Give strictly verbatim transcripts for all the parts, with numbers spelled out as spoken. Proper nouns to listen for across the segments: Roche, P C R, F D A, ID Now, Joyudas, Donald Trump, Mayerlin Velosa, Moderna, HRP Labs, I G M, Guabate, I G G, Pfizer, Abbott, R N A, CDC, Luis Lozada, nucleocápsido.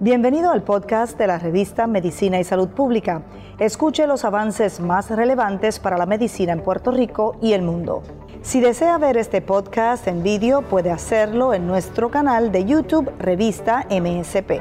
Bienvenido al podcast de la revista Medicina y Salud Pública. Escuche los avances más relevantes para la medicina en Puerto Rico y el mundo. Si desea ver este podcast en vídeo, puede hacerlo en nuestro canal de YouTube Revista M S P.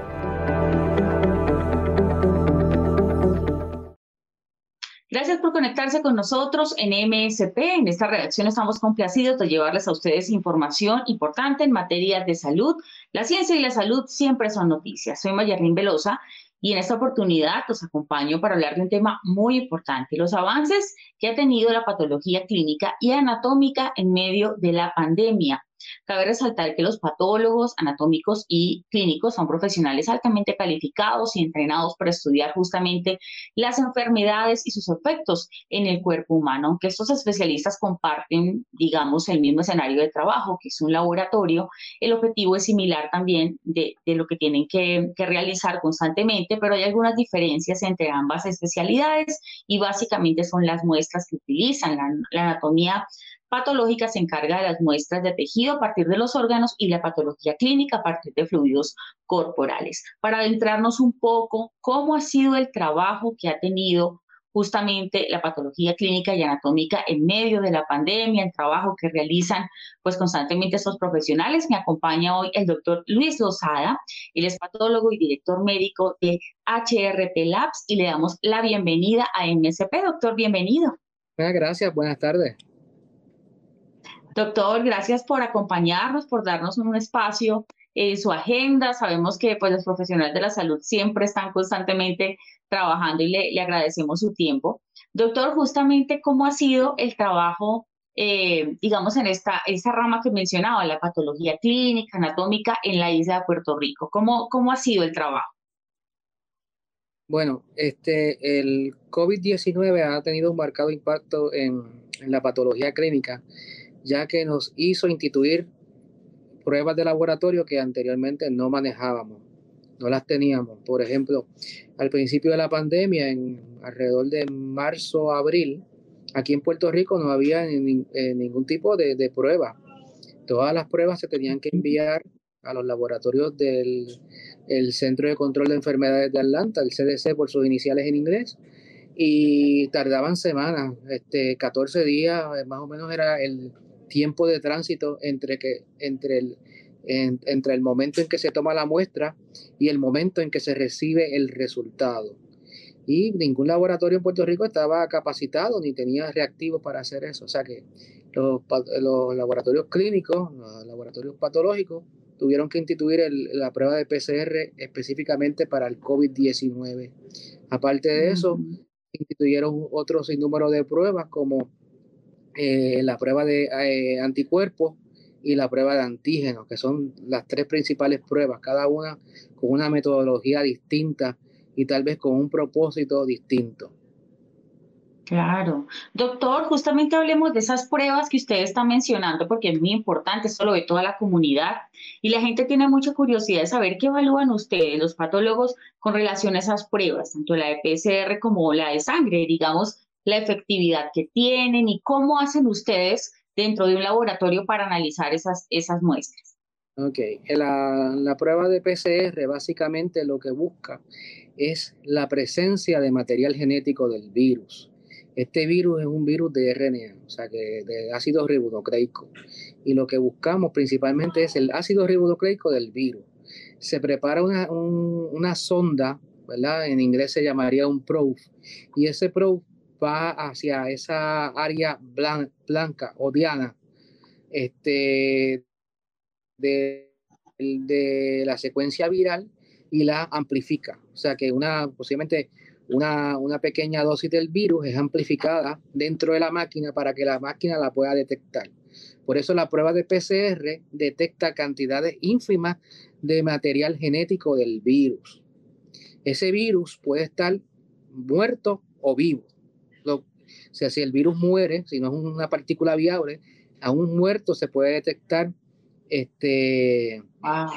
Gracias por conectarse con nosotros en M S P. En esta redacción estamos complacidos de llevarles a ustedes información importante en materia de salud. La ciencia y la salud siempre son noticias. Soy Mayerlin Velosa y en esta oportunidad los acompaño para hablar de un tema muy importante, los avances que ha tenido la patología clínica y anatómica en medio de la pandemia. Cabe resaltar que los patólogos, anatómicos y clínicos son profesionales altamente calificados y entrenados para estudiar justamente las enfermedades y sus efectos en el cuerpo humano. Aunque estos especialistas comparten, digamos, el mismo escenario de trabajo, que es un laboratorio, el objetivo es similar también de, de lo que tienen que, que realizar constantemente, pero hay algunas diferencias entre ambas especialidades y básicamente son las muestras que utilizan. La, la anatomía patológica se encarga de las muestras de tejido a partir de los órganos y la patología clínica a partir de fluidos corporales. Para adentrarnos un poco, ¿cómo ha sido el trabajo que ha tenido justamente la patología clínica y anatómica en medio de la pandemia, el trabajo que realizan pues constantemente estos profesionales? Me acompaña hoy el doctor Luis Lozada, él es patólogo y director médico de H R P Labs y le damos la bienvenida a M S P. Doctor, bienvenido. Gracias, buenas tardes. Doctor, gracias por acompañarnos, por darnos un espacio en eh, su agenda. Sabemos que pues, los profesionales de la salud siempre están constantemente trabajando y le, le agradecemos su tiempo. Doctor, justamente, ¿cómo ha sido el trabajo, eh, digamos, en esta, esta rama que mencionaba, la patología clínica, anatómica, en la isla de Puerto Rico? ¿Cómo, cómo ha sido el trabajo? Bueno, este, el COVID diecinueve ha tenido un marcado impacto en, en la patología clínica, ya que nos hizo instituir pruebas de laboratorio que anteriormente no manejábamos, no las teníamos. Por ejemplo, al principio de la pandemia, en alrededor de marzo, abril, aquí en Puerto Rico no había ni, eh, ningún tipo de, de prueba. Todas las pruebas se tenían que enviar a los laboratorios del el Centro de Control de Enfermedades de Atlanta, el C D C por sus iniciales en inglés, y tardaban semanas, este, catorce días, más o menos era el tiempo de tránsito entre, que, entre, el, en, entre el momento en que se toma la muestra y el momento en que se recibe el resultado. Y ningún laboratorio en Puerto Rico estaba capacitado ni tenía reactivos para hacer eso. O sea que los, los laboratorios clínicos, los laboratorios patológicos, tuvieron que instituir el, la prueba de P C R específicamente para el COVID diecinueve. Aparte de eso, instituyeron otro sinnúmero de pruebas como Eh, la prueba de eh, anticuerpos y la prueba de antígenos, que son las tres principales pruebas, cada una con una metodología distinta y tal vez con un propósito distinto. Claro. Doctor, justamente hablemos de esas pruebas que usted está mencionando, porque es muy importante, eso lo ve toda la comunidad, y la gente tiene mucha curiosidad de saber qué evalúan ustedes, los patólogos, con relación a esas pruebas, tanto la de P C R como la de sangre, digamos, la efectividad que tienen y cómo hacen ustedes dentro de un laboratorio para analizar esas, esas muestras. Ok, la, la prueba de P C R básicamente lo que busca es la presencia de material genético del virus. Este virus es un virus de R N A, o sea, que de ácido ribonucleico. Y lo que buscamos principalmente es el ácido ribonucleico del virus. Se prepara una, un, una sonda, ¿verdad? En inglés se llamaría un probe. Y ese probe va hacia esa área blan, blanca o diana este, de, de la secuencia viral y la amplifica. O sea que una, posiblemente una, una pequeña dosis del virus es amplificada dentro de la máquina para que la máquina la pueda detectar. Por eso la prueba de P C R detecta cantidades ínfimas de material genético del virus. Ese virus puede estar muerto o vivo. O sea, si el virus muere, si no es una partícula viable, a un muerto se puede detectar este, ah.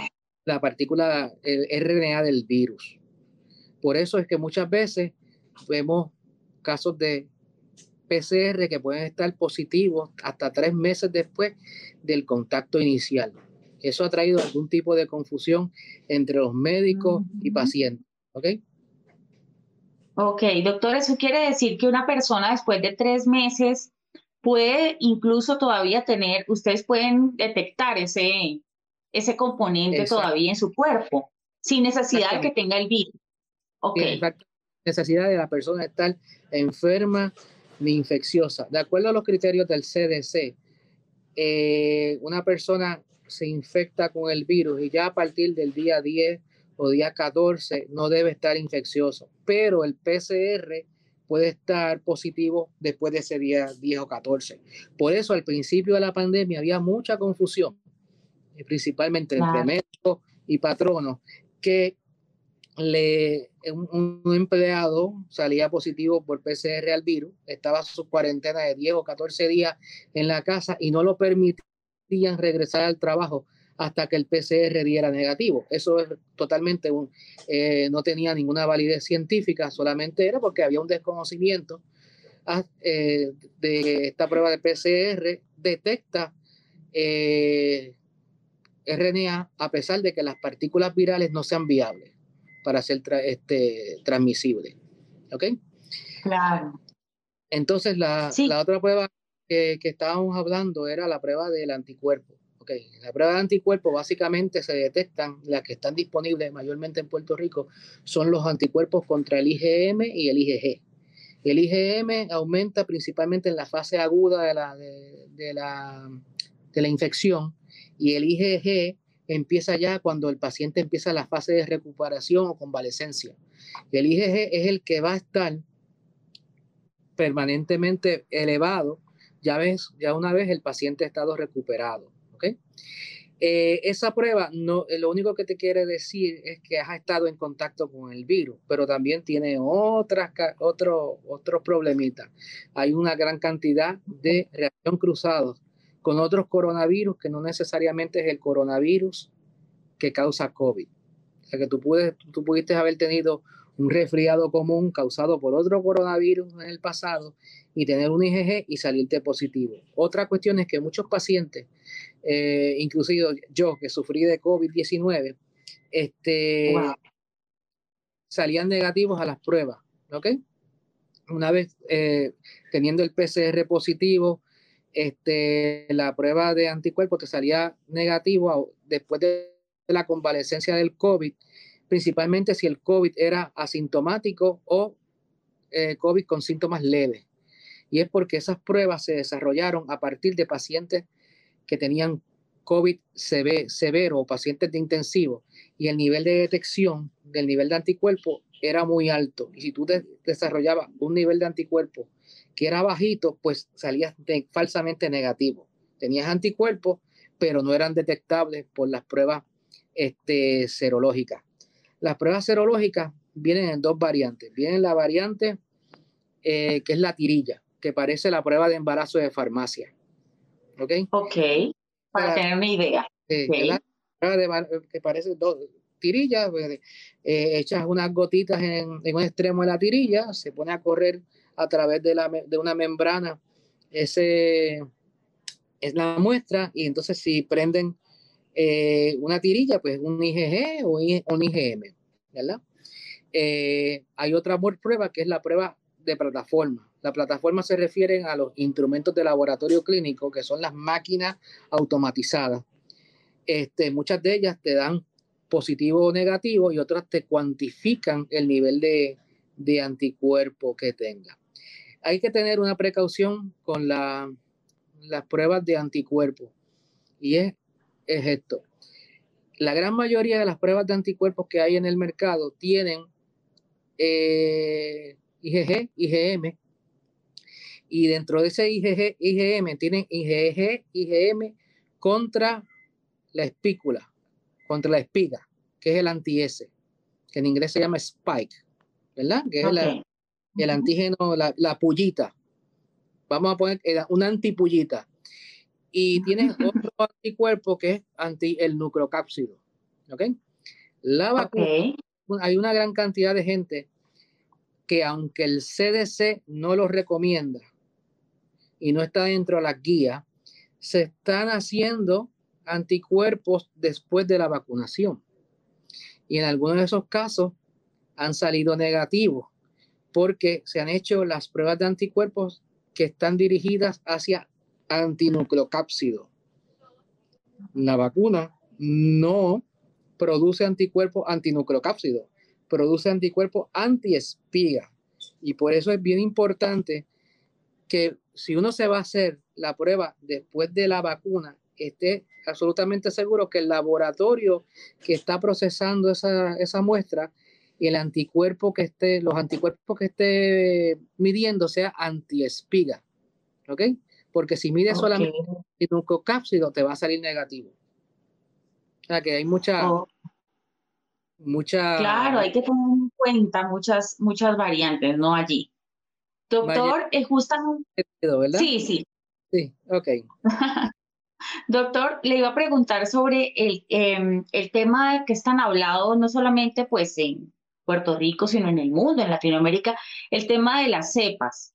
la partícula, el R N A del virus. Por eso es que muchas veces vemos casos de P C R que pueden estar positivos hasta tres meses después del contacto inicial. Eso ha traído algún tipo de confusión entre los médicos y pacientes. ¿Ok? Ok, doctor, eso quiere decir que una persona después de tres meses puede incluso todavía tener, ustedes pueden detectar ese, ese componente. Exacto. Todavía en su cuerpo, sin necesidad de que tenga el virus. Ok. Exacto. Necesidad de la persona estar enferma ni infecciosa. De acuerdo a los criterios del C D C, eh, una persona se infecta con el virus y ya a partir del día diez o día catorce no debe estar infeccioso, pero el P C R puede estar positivo después de ese día diez o catorce. Por eso al principio de la pandemia había mucha confusión, principalmente entre médicos y patronos, que Le, un, un empleado salía positivo por P C R al virus, estaba su cuarentena de diez o catorce días en la casa y no lo permitían regresar al trabajo hasta que el P C R diera negativo. Eso es totalmente un, eh, no tenía ninguna validez científica, solamente era porque había un desconocimiento a, eh, de esta prueba de P C R detecta eh, R N A a pesar de que las partículas virales no sean viables para ser tra este, transmisible. ¿Ok? Claro. Entonces, la, sí. la otra prueba que, que estábamos hablando era la prueba del anticuerpo. ¿Ok? La prueba de anticuerpo básicamente se detectan, las que están disponibles mayormente en Puerto Rico, son los anticuerpos contra el I G M y el I G G. El I G M aumenta principalmente en la fase aguda de la, de, de la, de la infección, y el I G G empieza ya cuando el paciente empieza la fase de recuperación o convalescencia. El I G G es el que va a estar permanentemente elevado, ya, ves, ya una vez el paciente ha estado recuperado. ¿Okay? Eh, esa prueba, no, lo único que te quiere decir es que has estado en contacto con el virus, pero también tiene otras, otro, otro problemita. Hay una gran cantidad de reacción cruzados con otros coronavirus que no necesariamente es el coronavirus que causa COVID. O sea que tú, puedes, tú pudiste haber tenido un resfriado común causado por otro coronavirus en el pasado y tener un I G G y salirte positivo. Otra cuestión es que muchos pacientes, eh, inclusive yo que sufrí de COVID diecinueve, este, wow. salían negativos a las pruebas. ¿Ok? Una vez eh, teniendo el P C R positivo, Este, la prueba de anticuerpos te salía negativo después de la convalescencia del COVID, principalmente si el COVID era asintomático o eh, COVID con síntomas leves. Y es porque esas pruebas se desarrollaron a partir de pacientes que tenían COVID severo o pacientes de intensivo, y el nivel de detección del nivel de anticuerpo era muy alto. Y si tú te desarrollabas un nivel de anticuerpo que era bajito, pues salías de, falsamente negativo. Tenías anticuerpos, pero no eran detectables por las pruebas este, serológicas. Las pruebas serológicas vienen en dos variantes. Viene la variante eh, que es la tirilla, que parece la prueba de embarazo de farmacia. ¿Ok? Ok, para la, tener una idea. Eh, okay. La prueba de, que parece dos tirillas, eh, echas unas gotitas en, en un extremo de la tirilla, se pone a correr a través de, la, de una membrana, ese, es la muestra, y entonces si prenden eh, una tirilla, pues un I G G o un I G M, ¿verdad? Eh, hay otra prueba que es la prueba de plataforma. La plataforma se refieren a los instrumentos de laboratorio clínico, que son las máquinas automatizadas. Este, muchas de ellas te dan positivo o negativo y otras te cuantifican el nivel de, de anticuerpo que tenga. Hay que tener una precaución con la, las pruebas de anticuerpos, y es, es esto. La gran mayoría de las pruebas de anticuerpos que hay en el mercado tienen eh, I G G, I G M, y dentro de ese I G G, I G M tienen I G G, I G M contra la espícula, contra la espiga, que es el anti-S, que en inglés se llama spike, ¿verdad? Que okay. es la... el antígeno, la, la pullita. Vamos a poner una antipullita. Y tienes otro anticuerpo que es anti el nucleocápsido. ¿Ok? La vacuna. Okay. Hay una gran cantidad de gente que, aunque el C D C no lo recomienda, y no está dentro de las guías, se están haciendo anticuerpos después de la vacunación. Y en algunos de esos casos han salido negativos porque se han hecho las pruebas de anticuerpos que están dirigidas hacia antinucleocápsido. La vacuna no produce anticuerpos antinucleocápsido, produce anticuerpos anti-espiga. Y por eso es bien importante que si uno se va a hacer la prueba después de la vacuna, esté absolutamente seguro que el laboratorio que está procesando esa, esa muestra, el anticuerpo que esté, los anticuerpos que esté midiendo sea antiespiga, ¿ok? Porque si mide okay. solamente el nucleocápsido te va a salir negativo. O sea que hay mucha, oh. mucha. Claro, hay que tener en cuenta muchas, muchas variantes, ¿no? Allí. Doctor, es justamente. ¿Verdad? Sí, sí. Sí, ok. Doctor, le iba a preguntar sobre el, eh, el tema que es tan hablado, no solamente pues en Puerto Rico, sino en el mundo, en Latinoamérica, el tema de las cepas.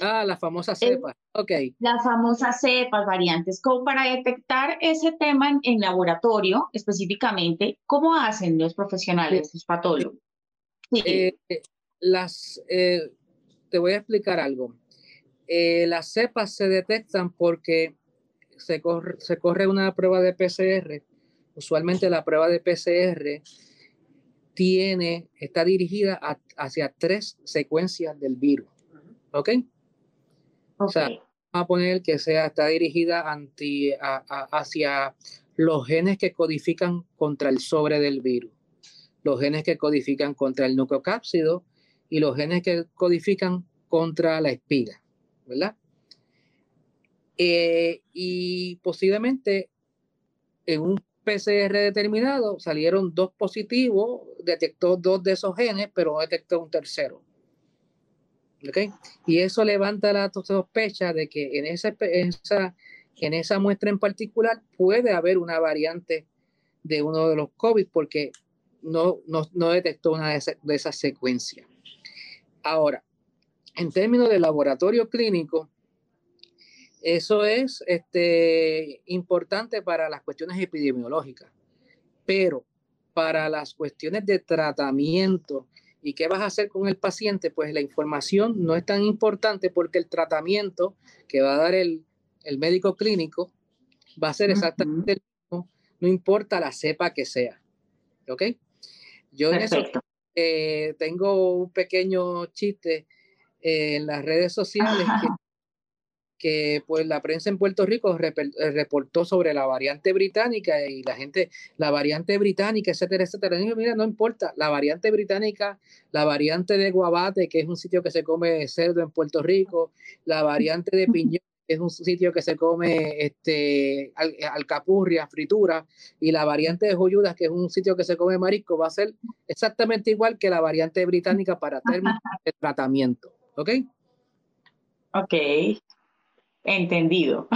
Ah, las famosas cepas, ok. Las famosas cepas, variantes. Como para detectar ese tema en, en laboratorio específicamente, ¿cómo hacen los profesionales, los patólogos? Sí. Eh, las, eh, te voy a explicar algo. Eh, las cepas se detectan porque se corre, se corre una prueba de P C R. Usualmente la prueba de P C R tiene, está dirigida a, hacia tres secuencias del virus. ¿Ok? O sea, vamos a poner que sea, está dirigida anti, a, a, hacia los genes que codifican contra el sobre del virus, los genes que codifican contra el nucleocápsido y los genes que codifican contra la espiga, ¿verdad? Eh, y posiblemente en un P C R determinado salieron dos positivos, detectó dos de esos genes, pero no detectó un tercero. ¿Okay? Y eso levanta la sospecha de que en esa, esa, en esa muestra en particular puede haber una variante de uno de los COVID porque no, no, no detectó una de esas, de esas secuencias. Ahora, en términos de laboratorio clínico, eso es este, importante para las cuestiones epidemiológicas, pero para las cuestiones de tratamiento y qué vas a hacer con el paciente, pues la información no es tan importante porque el tratamiento que va a dar el, el médico clínico va a ser exactamente el mismo, no importa la cepa que sea. ¿Ok? Yo en eso, eh, tengo un pequeño chiste eh, en las redes sociales que que pues la prensa en Puerto Rico reportó sobre la variante británica y la gente, la variante británica, etcétera, etcétera. Y yo, mira, no importa, la variante británica, la variante de Guabate, que es un sitio que se come cerdo en Puerto Rico, la variante de Piñón, que es un sitio que se come este, alcapurria, fritura, y la variante de Joyudas, que es un sitio que se come marisco, va a ser exactamente igual que la variante británica para términos de tratamiento. ¿Ok? Ok. Entendido.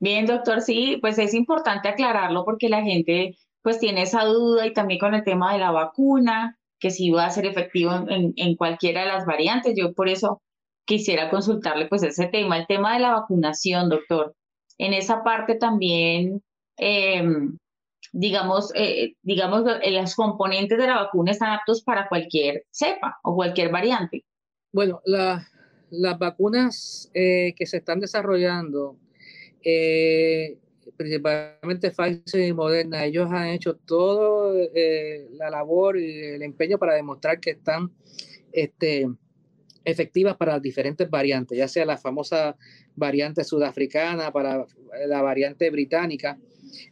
Bien, doctor, sí, pues es importante aclararlo porque la gente pues tiene esa duda y también con el tema de la vacuna, que sí va a ser efectivo en, en cualquiera de las variantes. Yo por eso quisiera consultarle pues ese tema, el tema de la vacunación, doctor. En esa parte también, eh, digamos, eh, digamos, los componentes de la vacuna están aptos para cualquier cepa o cualquier variante. Bueno, la... Las vacunas eh, que se están desarrollando, eh, principalmente Pfizer y Moderna, ellos han hecho toda eh, la labor y el empeño para demostrar que están este, efectivas para las diferentes variantes, ya sea la famosa variante sudafricana, para la variante británica.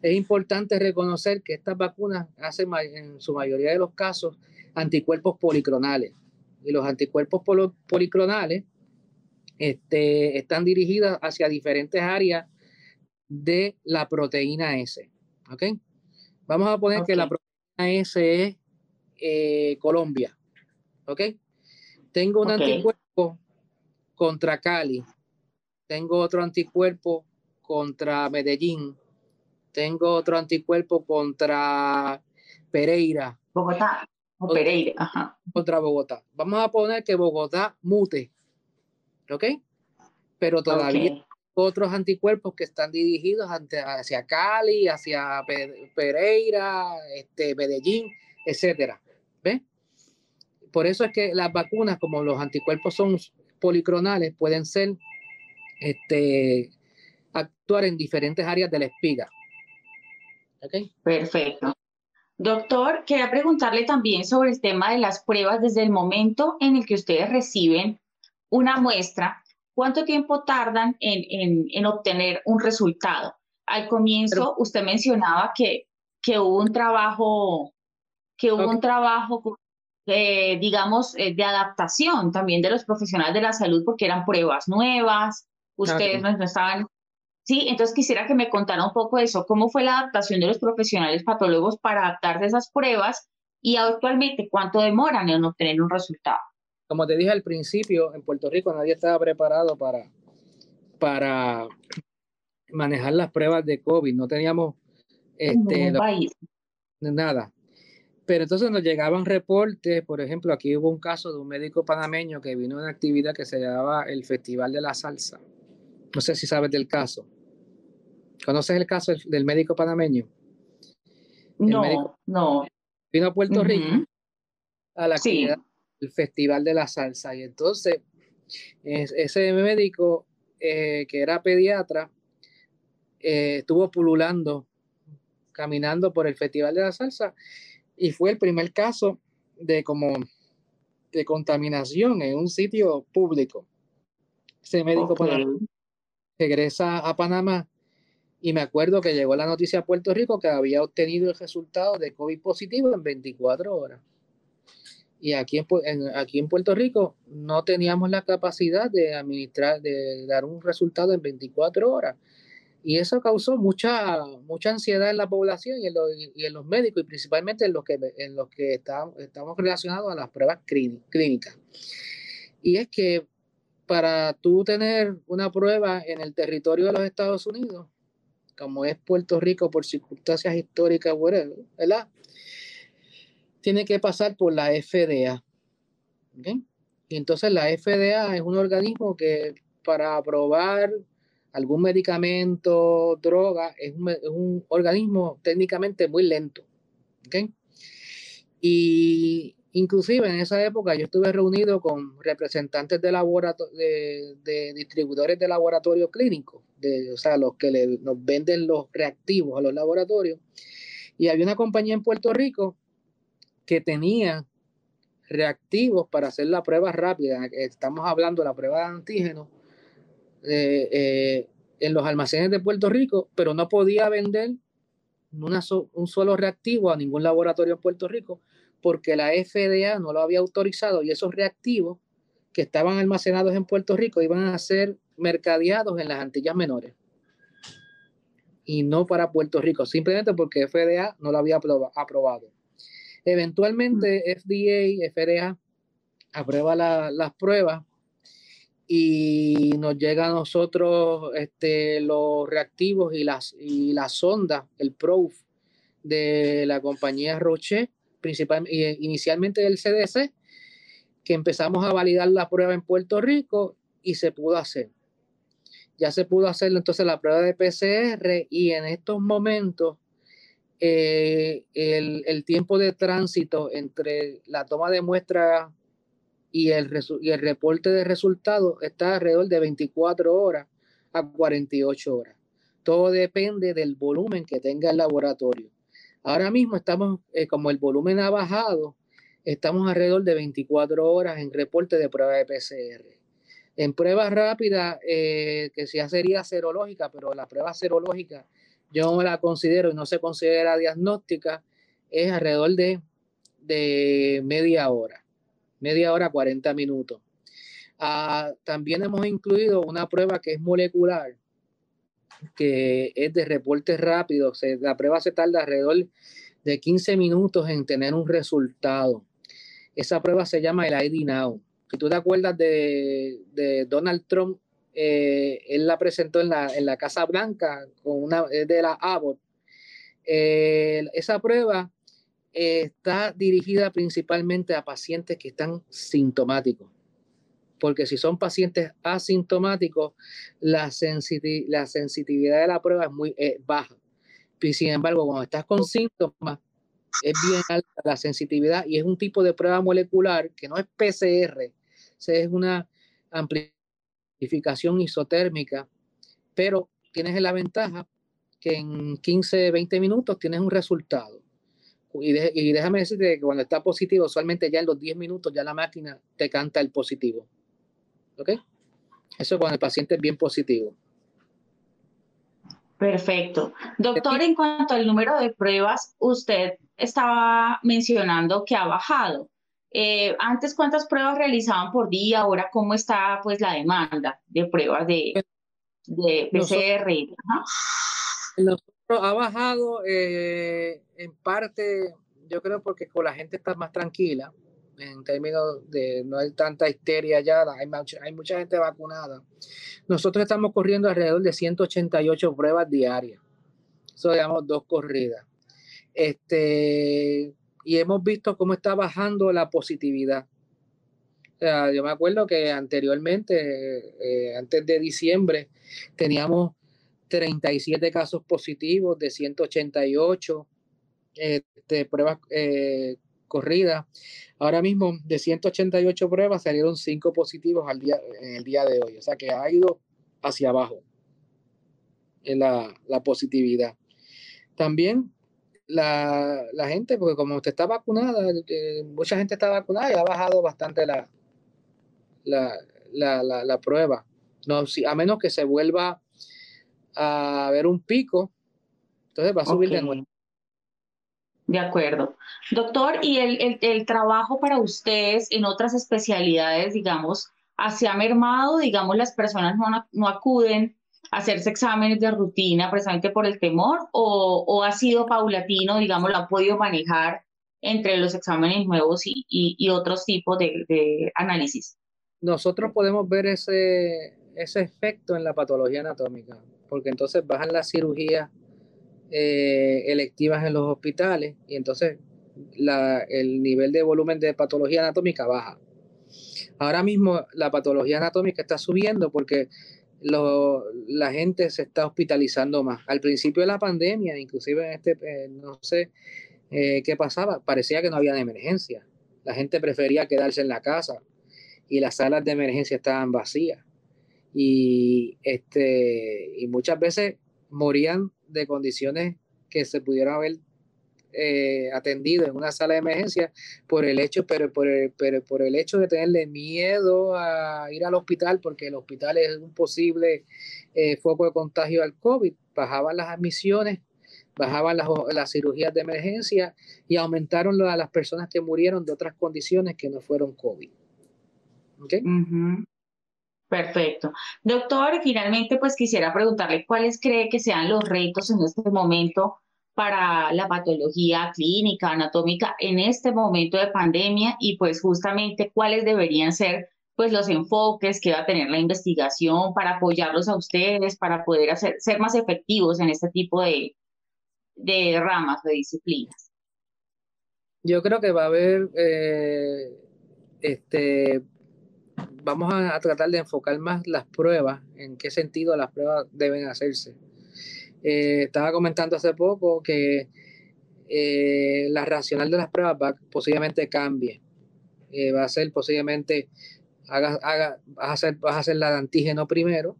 Es importante reconocer que estas vacunas hacen en su mayoría de los casos anticuerpos policlonales. Y los anticuerpos policlonales Este, están dirigidas hacia diferentes áreas de la proteína S. ¿Ok? Vamos a poner okay. que la proteína S es eh, Colombia. ¿Ok? Tengo un okay. anticuerpo contra Cali. Tengo otro anticuerpo contra Medellín. Tengo otro anticuerpo contra Pereira. Bogotá. O contra, Pereira. Ajá. Contra Bogotá. Vamos a poner que Bogotá mute. ¿Ok? pero todavía okay. otros anticuerpos que están dirigidos hacia Cali, hacia Pereira, este, Medellín, etcétera. ¿Ves? Por eso es que las vacunas, como los anticuerpos son policlonales, pueden ser, este, actuar en diferentes áreas de la espiga. ¿Okay? Perfecto. Doctor, quería preguntarle también sobre el tema de las pruebas. Desde el momento en el que ustedes reciben una muestra, ¿cuánto tiempo tardan en, en, en obtener un resultado? Al comienzo, Pero, usted mencionaba que, que hubo un trabajo, que hubo okay. un trabajo eh, digamos, eh, de adaptación también de los profesionales de la salud, porque eran pruebas nuevas, ustedes okay. no, no estaban... Sí, entonces quisiera que me contara un poco eso, cómo fue la adaptación de los profesionales patólogos para adaptarse a esas pruebas y actualmente cuánto demoran en obtener un resultado. Como te dije al principio, en Puerto Rico nadie estaba preparado para, para manejar las pruebas de COVID, no teníamos este, país. nada. Pero entonces nos llegaban reportes, por ejemplo, aquí hubo un caso de un médico panameño que vino a una actividad que se llamaba el Festival de la Salsa. No sé si sabes del caso. ¿Conoces el caso del médico panameño? No, médico no. Vino a Puerto uh-huh. Rico a la sí. actividad del Festival de la Salsa. Y entonces, es, ese médico eh, que era pediatra, eh, estuvo pululando, caminando por el Festival de la Salsa, y fue el primer caso de, como, de contaminación en un sitio público. Ese médico okay. panameño regresa a Panamá y me acuerdo que llegó la noticia a Puerto Rico que había obtenido el resultado de COVID positivo en veinticuatro horas. Y aquí en, en, aquí en Puerto Rico no teníamos la capacidad de administrar, de dar un resultado en veinticuatro horas. Y eso causó mucha, mucha ansiedad en la población y en, lo, y en los médicos, y principalmente en los que, en los que está, estamos relacionados a las pruebas clín, clínicas. Y es que para tú tener una prueba en el territorio de los Estados Unidos, como es Puerto Rico por circunstancias históricas, ¿verdad? Tiene que pasar por la F D A. ¿Okay? Y entonces la F D A es un organismo que para aprobar algún medicamento, droga, es un, es un organismo técnicamente muy lento. ¿Okay? Y... Inclusive en esa época yo estuve reunido con representantes de, laborator- de, de distribuidores de laboratorios clínicos, de, o sea, los que le, nos venden los reactivos a los laboratorios. Y había una compañía en Puerto Rico que tenía reactivos para hacer la prueba rápida. Estamos hablando de la prueba de antígenos eh, eh, en los almacenes de Puerto Rico, pero no podía vender una so- un solo reactivo a ningún laboratorio en Puerto Rico, porque la F D A no lo había autorizado y esos reactivos que estaban almacenados en Puerto Rico iban a ser mercadeados en las Antillas Menores y no para Puerto Rico, simplemente porque F D A no lo había aprobado. Eventualmente F D A, F D A aprueba la, las pruebas y nos llega a nosotros este, los reactivos y las, y la sonda, el proof de la compañía Roche, principalmente inicialmente del C D C, que empezamos a validar la prueba en Puerto Rico y se pudo hacer. Ya se pudo hacer entonces la prueba de P C R y en estos momentos eh, el, el tiempo de tránsito entre la toma de muestra y el, resu- y el reporte de resultados está alrededor de veinticuatro horas a cuarenta y ocho horas. Todo depende del volumen que tenga el laboratorio. Ahora mismo estamos, eh, como el volumen ha bajado, estamos alrededor de veinticuatro horas en reporte de prueba de P C R. En prueba rápida, eh, que ya sería serológica, pero la prueba serológica yo no la considero y no se considera diagnóstica, es alrededor de, de media hora, media hora, cuarenta minutos. Ah, también hemos incluido una prueba que es molecular, que es de reporte rápido. Se, la prueba se tarda alrededor de quince minutos en tener un resultado. Esa prueba se llama el I D Now. Si tú te acuerdas de, de Donald Trump, eh, él la presentó en la, en la Casa Blanca, con una, de la Abbott. Eh, esa prueba eh, está dirigida principalmente a pacientes que están sintomáticos. porque si son pacientes asintomáticos, la, sensitiv- la sensitividad de la prueba es muy es baja. Y sin embargo, cuando estás con síntomas, es bien alta la sensitividad y es un tipo de prueba molecular que no es P C R, es una amplificación isotérmica, pero tienes la ventaja que en quince, veinte minutos tienes un resultado. Y, de, y déjame decirte que cuando está positivo, usualmente ya en los diez minutos ya la máquina te canta el positivo. ¿Ok? Eso cuando el paciente es bien positivo. Perfecto. Doctor, en cuanto al número de pruebas, usted estaba mencionando que ha bajado. Eh, antes, ¿cuántas pruebas realizaban por día? Ahora, ¿cómo está pues la demanda de pruebas de, de P C R? Nosotros, nosotros ha bajado eh, en parte, yo creo, porque con la gente está más tranquila, en términos de no hay tanta histeria ya, hay, hay mucha gente vacunada. Nosotros estamos corriendo alrededor de ciento ochenta y ocho pruebas diarias. Eso digamos dos corridas. Este, y hemos visto cómo está bajando la positividad. O sea, yo me acuerdo que anteriormente, eh, antes de diciembre, teníamos treinta y siete casos positivos de ciento ochenta y ocho eh, de pruebas eh, corrida. Ahora mismo de ciento ochenta y ocho pruebas salieron cinco positivos al día, en el día de hoy. O sea que ha ido hacia abajo en la, la positividad. También la, la gente, porque como usted está vacunada, eh, mucha gente está vacunada y ha bajado bastante la, la, la, la, la prueba. No, si, a menos que se vuelva a ver un pico, entonces va a subir de nuevo. De acuerdo. Doctor, ¿y el, el, el trabajo para ustedes en otras especialidades, digamos, se ha mermado? Digamos, las personas no, no acuden a hacerse exámenes de rutina precisamente por el temor, o, o ha sido paulatino, digamos, lo han podido manejar entre los exámenes nuevos y, y, y otros tipos de, de análisis. Nosotros podemos ver ese, ese efecto en la patología anatómica, porque entonces bajan las cirugías Eh, electivas en los hospitales y entonces la, el nivel de volumen de patología anatómica baja. Ahora mismo la patología anatómica está subiendo porque lo, la gente se está hospitalizando más. Al principio de la pandemia, inclusive en este, eh, no sé eh, qué pasaba, parecía que no había emergencia. La gente prefería quedarse en la casa y las salas de emergencia estaban vacías. Y, este, y muchas veces morían de condiciones que se pudieron haber eh, atendido en una sala de emergencia por el hecho, pero por el, pero por el hecho de tenerle miedo a ir al hospital, porque el hospital es un posible eh, foco de contagio al COVID. Bajaban las admisiones, bajaban las, las cirugías de emergencia y aumentaron la, las personas que murieron de otras condiciones que no fueron COVID. ¿Ok? Uh-huh. Perfecto. Doctor, finalmente pues quisiera preguntarle cuáles cree que sean los retos en este momento para la patología clínica, anatómica, en este momento de pandemia y pues justamente cuáles deberían ser pues los enfoques que va a tener la investigación para apoyarlos a ustedes, para poder hacer, ser más efectivos en este tipo de, de ramas, de disciplinas. Yo creo que va a haber eh, este... vamos a, a tratar de enfocar más las pruebas, en qué sentido las pruebas deben hacerse. Eh, estaba comentando hace poco que eh, la racional de las pruebas va, posiblemente cambie. Eh, va a ser posiblemente, haga, haga, vas, a hacer, vas a hacer la de antígeno primero,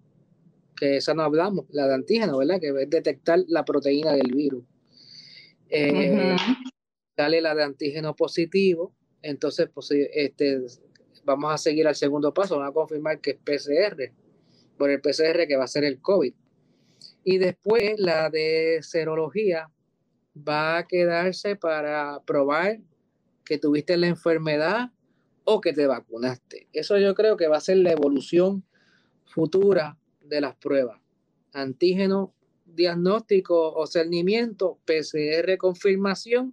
que esa no hablamos, la de antígeno, ¿verdad? Que es detectar la proteína del virus. Eh, uh-huh. Dale la de antígeno positivo, entonces pues, este... vamos a seguir al segundo paso, vamos a confirmar que es P C R, por el P C R que va a ser el COVID. Y después la de serología va a quedarse para probar que tuviste la enfermedad o que te vacunaste. Eso yo creo que va a ser la evolución futura de las pruebas. Antígeno, diagnóstico o cernimiento, P C R confirmación,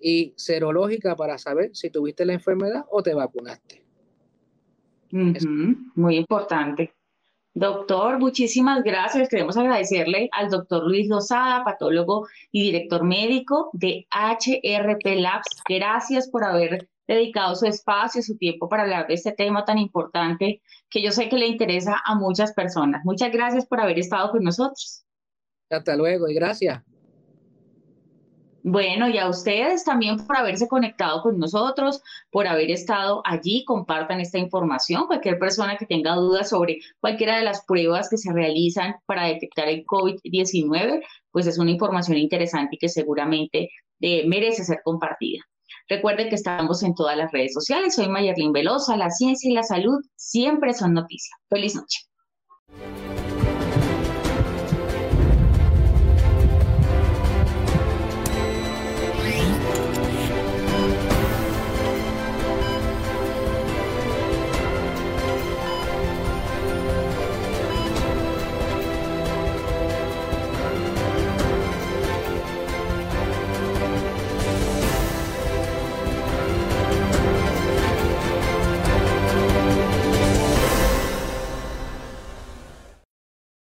y serológica para saber si tuviste la enfermedad o te vacunaste. Uh-huh. Muy importante. Doctor, muchísimas gracias. Queremos agradecerle al doctor Luis Lozada, patólogo y director médico de H R P Labs. Gracias por haber dedicado su espacio, su tiempo para hablar de este tema tan importante que yo sé que le interesa a muchas personas. Muchas gracias por haber estado con nosotros. Hasta luego y gracias. Bueno, y a ustedes también por haberse conectado con nosotros, por haber estado allí. Compartan esta información. Cualquier persona que tenga dudas sobre cualquiera de las pruebas que se realizan para detectar el COVID diecinueve, pues es una información interesante y que seguramente eh, merece ser compartida. Recuerden que estamos en todas las redes sociales. Soy Mayerlin Velosa. La ciencia y la salud siempre son noticia. Feliz noche.